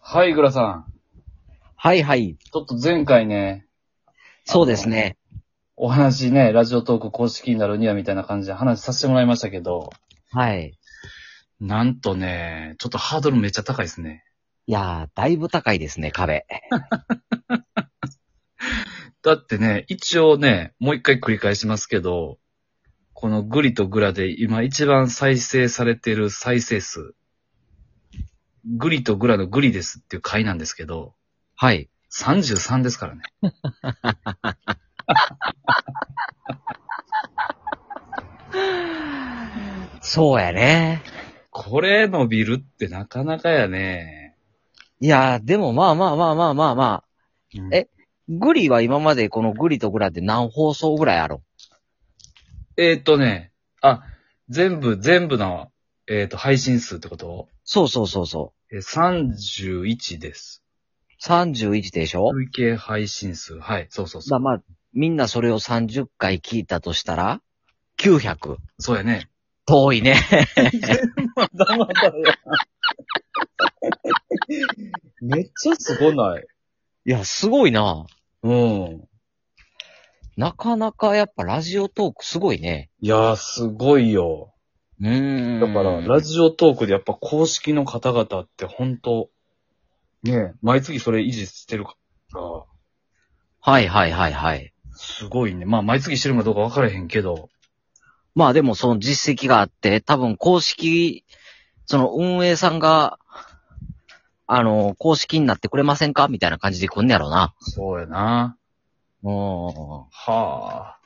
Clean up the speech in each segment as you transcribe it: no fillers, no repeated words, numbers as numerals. はい、グラさん。はいはい。ちょっと前回ね。そうですね。お話ね、ラジオトーク公式になるにはみたいな感じで話させてもらいましたけど。はい。なんとね、ちょっとハードルめっちゃ高いですね。いやー、だいぶ高いですね、壁。だってね、一応ね、もう一回繰り返しますけど、このグリとグラで今一番再生されてる再生数、グリとグラのグリですっていう回なんですけど、はい。33ですからね。そうやね。これ伸びるってなかなかやね。いやー、でもまあ、うん。グリは今までこのグリとグラって何放送ぐらいある？全部の、配信数ってこと？そう。31です。31でしょ？累計配信数。はい、そう。だまあ、みんなそれを30回聞いたとしたら、900。そうやね。遠いね。まだまだよ。めっちゃすごない？いや、すごいな。うん。なかなかやっぱラジオトークすごいね。いやー、すごいよ。だから、ラジオトークでやっぱ公式の方々って本当ね、毎月それ維持してるから。はい。すごいね。まあ、毎月してるかどうか分からへんけど。まあ、でもその実績があって、多分公式、その運営さんが、公式になってくれませんかみたいな感じで来んねやろうな。そうやな。はあ。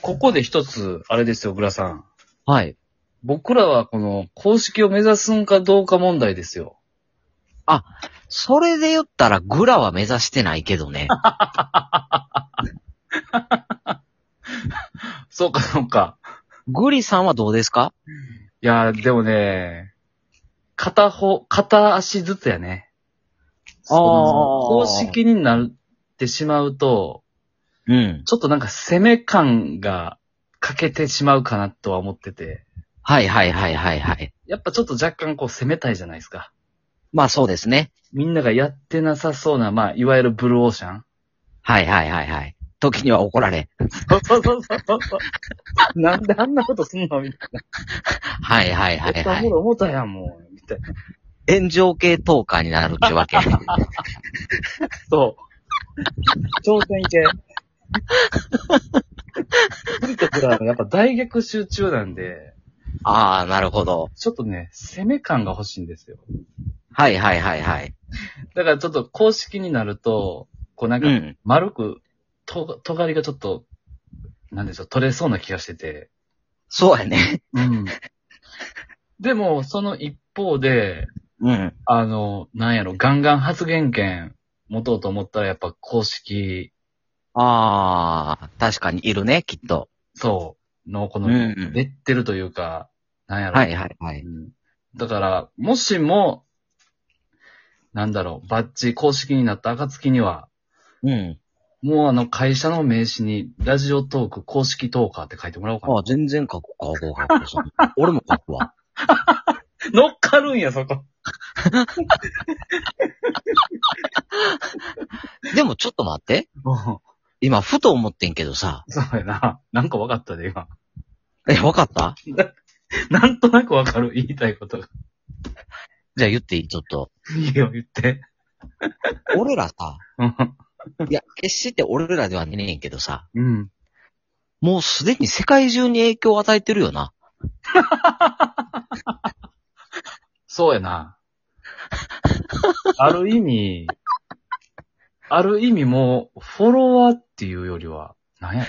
ここで一つ、あれですよ、グラさん。はい。僕らはこの公式を目指すんかどうか問題ですよ。あ、それで言ったらグラは目指してないけどね。そうか。グリさんはどうですか？いや、でもね、片足ずつやね。ああ。公式になってしまうと、うん。ちょっとなんか攻め感が、欠けてしまうかなとは思ってて。はい。やっぱちょっと若干こう攻めたいじゃないですか。まあそうですね。みんながやってなさそうな、まあいわゆるブルーオーシャン。はい。時には怒られ。そう。なんであんなことすんのみたいな。はい。絶対思ったやんもう。みたいな。炎上系トーカーになるってわけ。そう。挑戦系。グリとグラはやっぱ大逆襲中なんで。ああ、なるほど。ちょっとね、攻め感が欲しいんですよ。はい。だからちょっと公式になると、こうなんか、丸く、尖りがちょっと、なんでしょう、取れそうな気がしてて。そうやね。うん。でも、その一方で、うん。なんやろ、ガンガン発言権持とうと思ったらやっぱ公式、ああ、確かにいるね、きっと。そう。の、この、レッテルというか、なんやろ。はい。うん、だから、もしも、なんだろう、バッジ公式になった暁には、うん。もう会社の名刺に、ラジオトーク公式トーカーって書いてもらおうかな。あ、全然書こう。俺も書くわ。乗っかるんや、そこ。でもちょっと待って。今、ふと思ってんけどさ。そうやな。なんか分かったで、今。分かった？なんとなく分かる、言いたいことが。じゃあ言っていい？ちょっと。いいよ、言って。俺らさ、いや、決して俺らではねえんけどさ、うん。もうすでに世界中に影響を与えてるよな。そうやな。ある意味もう、フォロワーっていうよりは、なんや。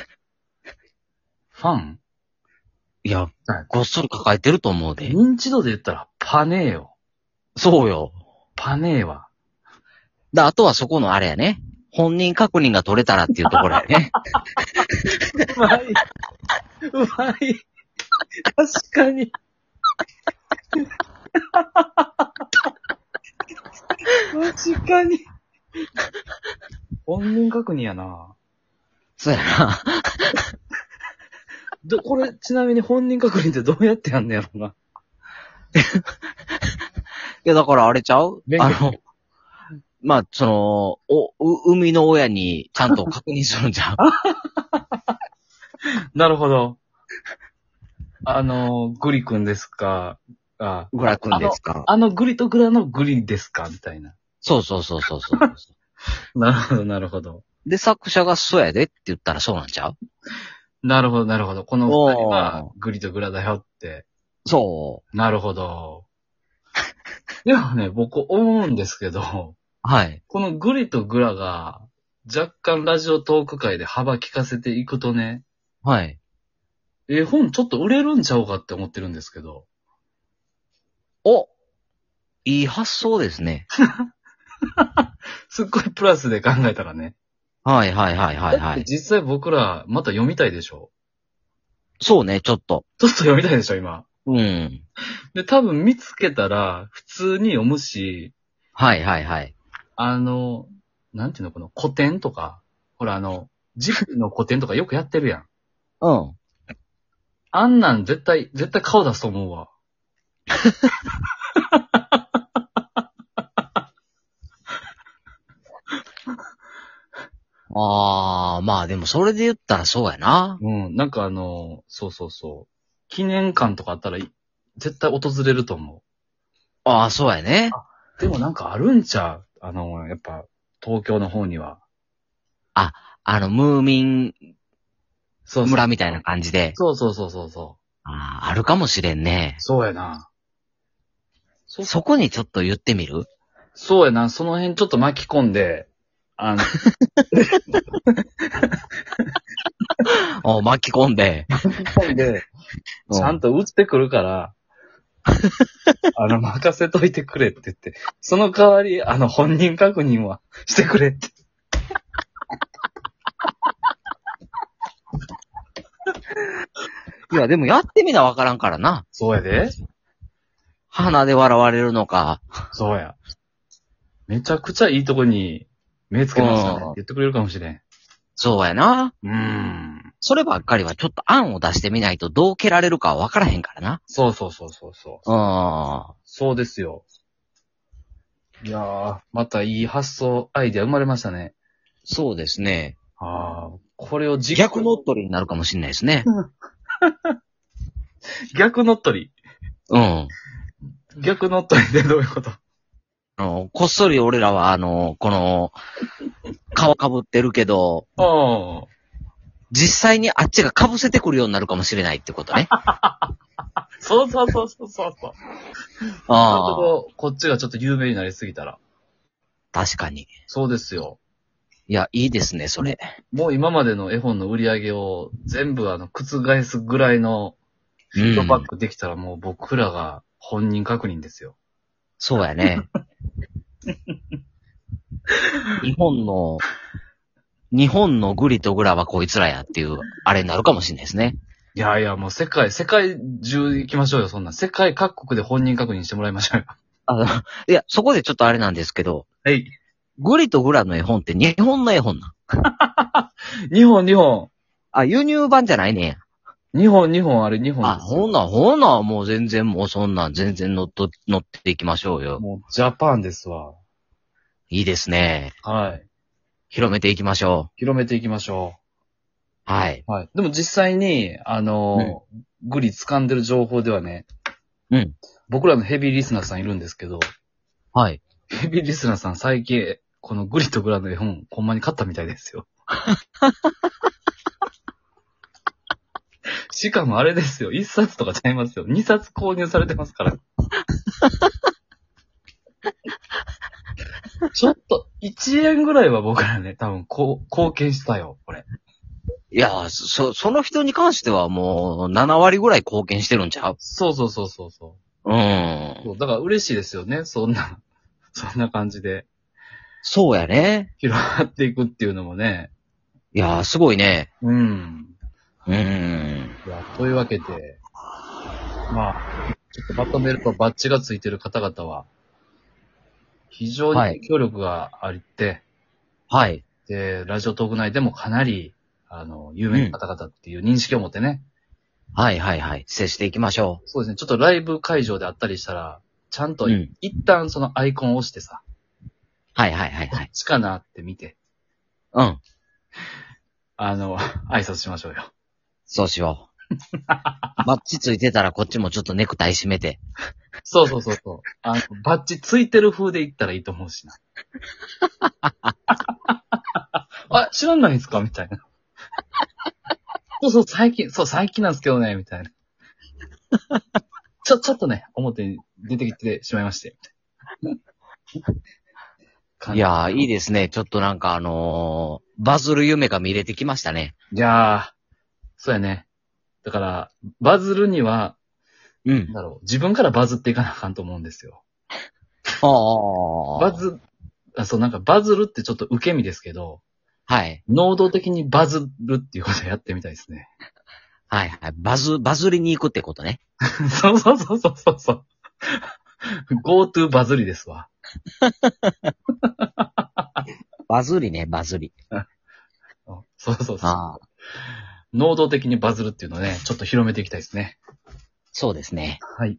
ファン？いや、ごっそり抱えてると思うで。認知度で言ったら、パネーよ。そうよ。パネーは。あとはそこのあれやね。本人確認が取れたらっていうところやね。うまい。確かに。確かに。本人確認やな。そうやな。これ、ちなみに本人確認ってどうやってやんねやろうな。いや、だからあれちゃう？まあ、生みの親にちゃんと確認するんじゃん。なるほど。グリくんですか？グラくんですか？グリとグラのグリですか？みたいな。そう。なるほど、なるほど。で、作者がそうやでって言ったらそうなんちゃう？なるほど、なるほど。この二人はグリとグラだよって。そう。なるほど。でもね、僕思うんですけど、はい。このグリとグラが若干ラジオトーク界で幅利かせていくとね、はい。絵本ちょっと売れるんちゃうかって思ってるんですけど。お！いい発想ですね。すっごいプラスで考えたらね。はい。実際僕らまた読みたいでしょ？そうね、ちょっと読みたいでしょ、今。うん。で、多分見つけたら普通に読むし。はい。なんていうの、この古典とか。ほらジブリの古典とかよくやってるやん。うん。あんなん絶対顔出すと思うわ。ああ、まあでもそれで言ったらそうやな。うん、なんかそう。記念館とかあったら絶対訪れると思う。ああ、そうやね。でもなんかあるんちゃう？やっぱ東京の方には。あ、ムーミン村みたいな感じで。そう。ああ、あるかもしれんね。そうやな。そこにちょっと言ってみる？そうやな、その辺ちょっと巻き込んで、巻き込んで、ちゃんと打ってくるから、任せといてくれって言って、その代わり、本人確認はしてくれって。いや、でもやってみなわからんからな。そうやで。鼻で笑われるのか。そうや。めちゃくちゃいいとこに目つけますから、ね、言ってくれるかもしれん。そうやな。そればっかりはちょっと案を出してみないとどう蹴られるかは分からへんからな。そう。そうですよ。いやー、またいい発想、アイデア生まれましたね。そうですね。あー、これを逆乗っ取りになるかもしれないですね。逆乗っ取り。うん。逆乗っ取りってどういうこと？こっそり俺らは顔かぶってるけど、実際にあっちがかぶせてくるようになるかもしれないってことね。そう。こっちがちょっと有名になりすぎたら。確かに。そうですよ。いや、いいですね、それ。もう今までの絵本の売り上げを全部覆すぐらいのフィードバックできたらもう僕らが本人確認ですよ。そうやね。日本のグリとグラはこいつらやっていう、あれになるかもしれないですね。いや、もう世界中行きましょうよ、そんな。世界各国で本人確認してもらいましょうよ。いや、そこでちょっとあれなんですけど。はい。グリとグラの絵本って日本の絵本なん？日本。あ、輸入版じゃないね。日本、あれ日本。あ、ほんな、もう全然乗っていきましょうよ。もう、ジャパンですわ。いいですね。はい。広めていきましょう。はい。でも実際に、グリ掴んでる情報ではね、うん。僕らのヘビーリスナーさんいるんですけど、はい。ヘビーリスナーさん最近、このグリとグラの絵本、ほんまに買ったみたいですよ。しかもあれですよ、1冊とかちゃいますよ。2冊購入されてますから。ちょっと、1円ぐらいは僕らね、多分貢献したよ、これ。いや、その人に関してはもう、7割ぐらい貢献してるんちゃう？そう。うん。だから嬉しいですよね、そんな感じで。そうやね。広がっていくっていうのもね。いやー、すごいね。いや、というわけで、まあ、ちょっとまとめるとバッジがついてる方々は、非常に影響力があって、はい。で、ラジオトーク内でもかなり、有名な方々っていう認識を持ってね。はいはいはい。接していきましょう。そうですね。ちょっとライブ会場であったりしたら、ちゃんと、一旦そのアイコンを押してさ。はいはいはいはい。こっちかなって見て。うん。挨拶しましょうよ。そうしよう。バッチついてたらこっちもちょっとネクタイ締めて。そうそうそうそう。バッチついてる風で行ったらいいと思うしな。あ、知らないんですかみたいな。そうそう、最近なんですけどね、みたいな。ちょっとね、表に出てきてしまいまして。いやー、いいですね。ちょっとなんかバズる夢が見れてきましたね。いやー、そうやね。だから、バズるには、なんだろう、自分からバズっていかなあかんと思うんですよ。バズるってちょっと受け身ですけど、はい。能動的にバズるっていうことやってみたいですね。はいはい。バズりに行くってことね。そうそうそうそうそう。GoTo バズりですわ。バズりね、バズり。そうそうそう。能動的にバズるっていうのをね、ちょっと広めていきたいですね。そうですね。はい。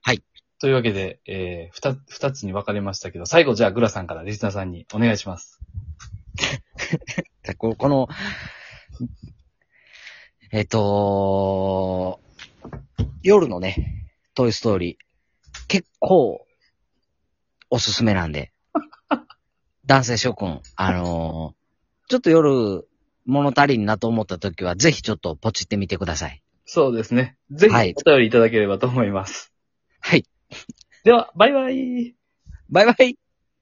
はい。というわけで、二つに分かれましたけど、最後じゃあグラさんからリスナーさんにお願いします。この、夜のね、トイストーリー、結構、おすすめなんで。男性諸君、ちょっと夜、物足りんなと思った時は、ぜひちょっとポチってみてください。そうですね。ぜひ、お便りいただければと思います。はい。では、バイバイ。バイバイ。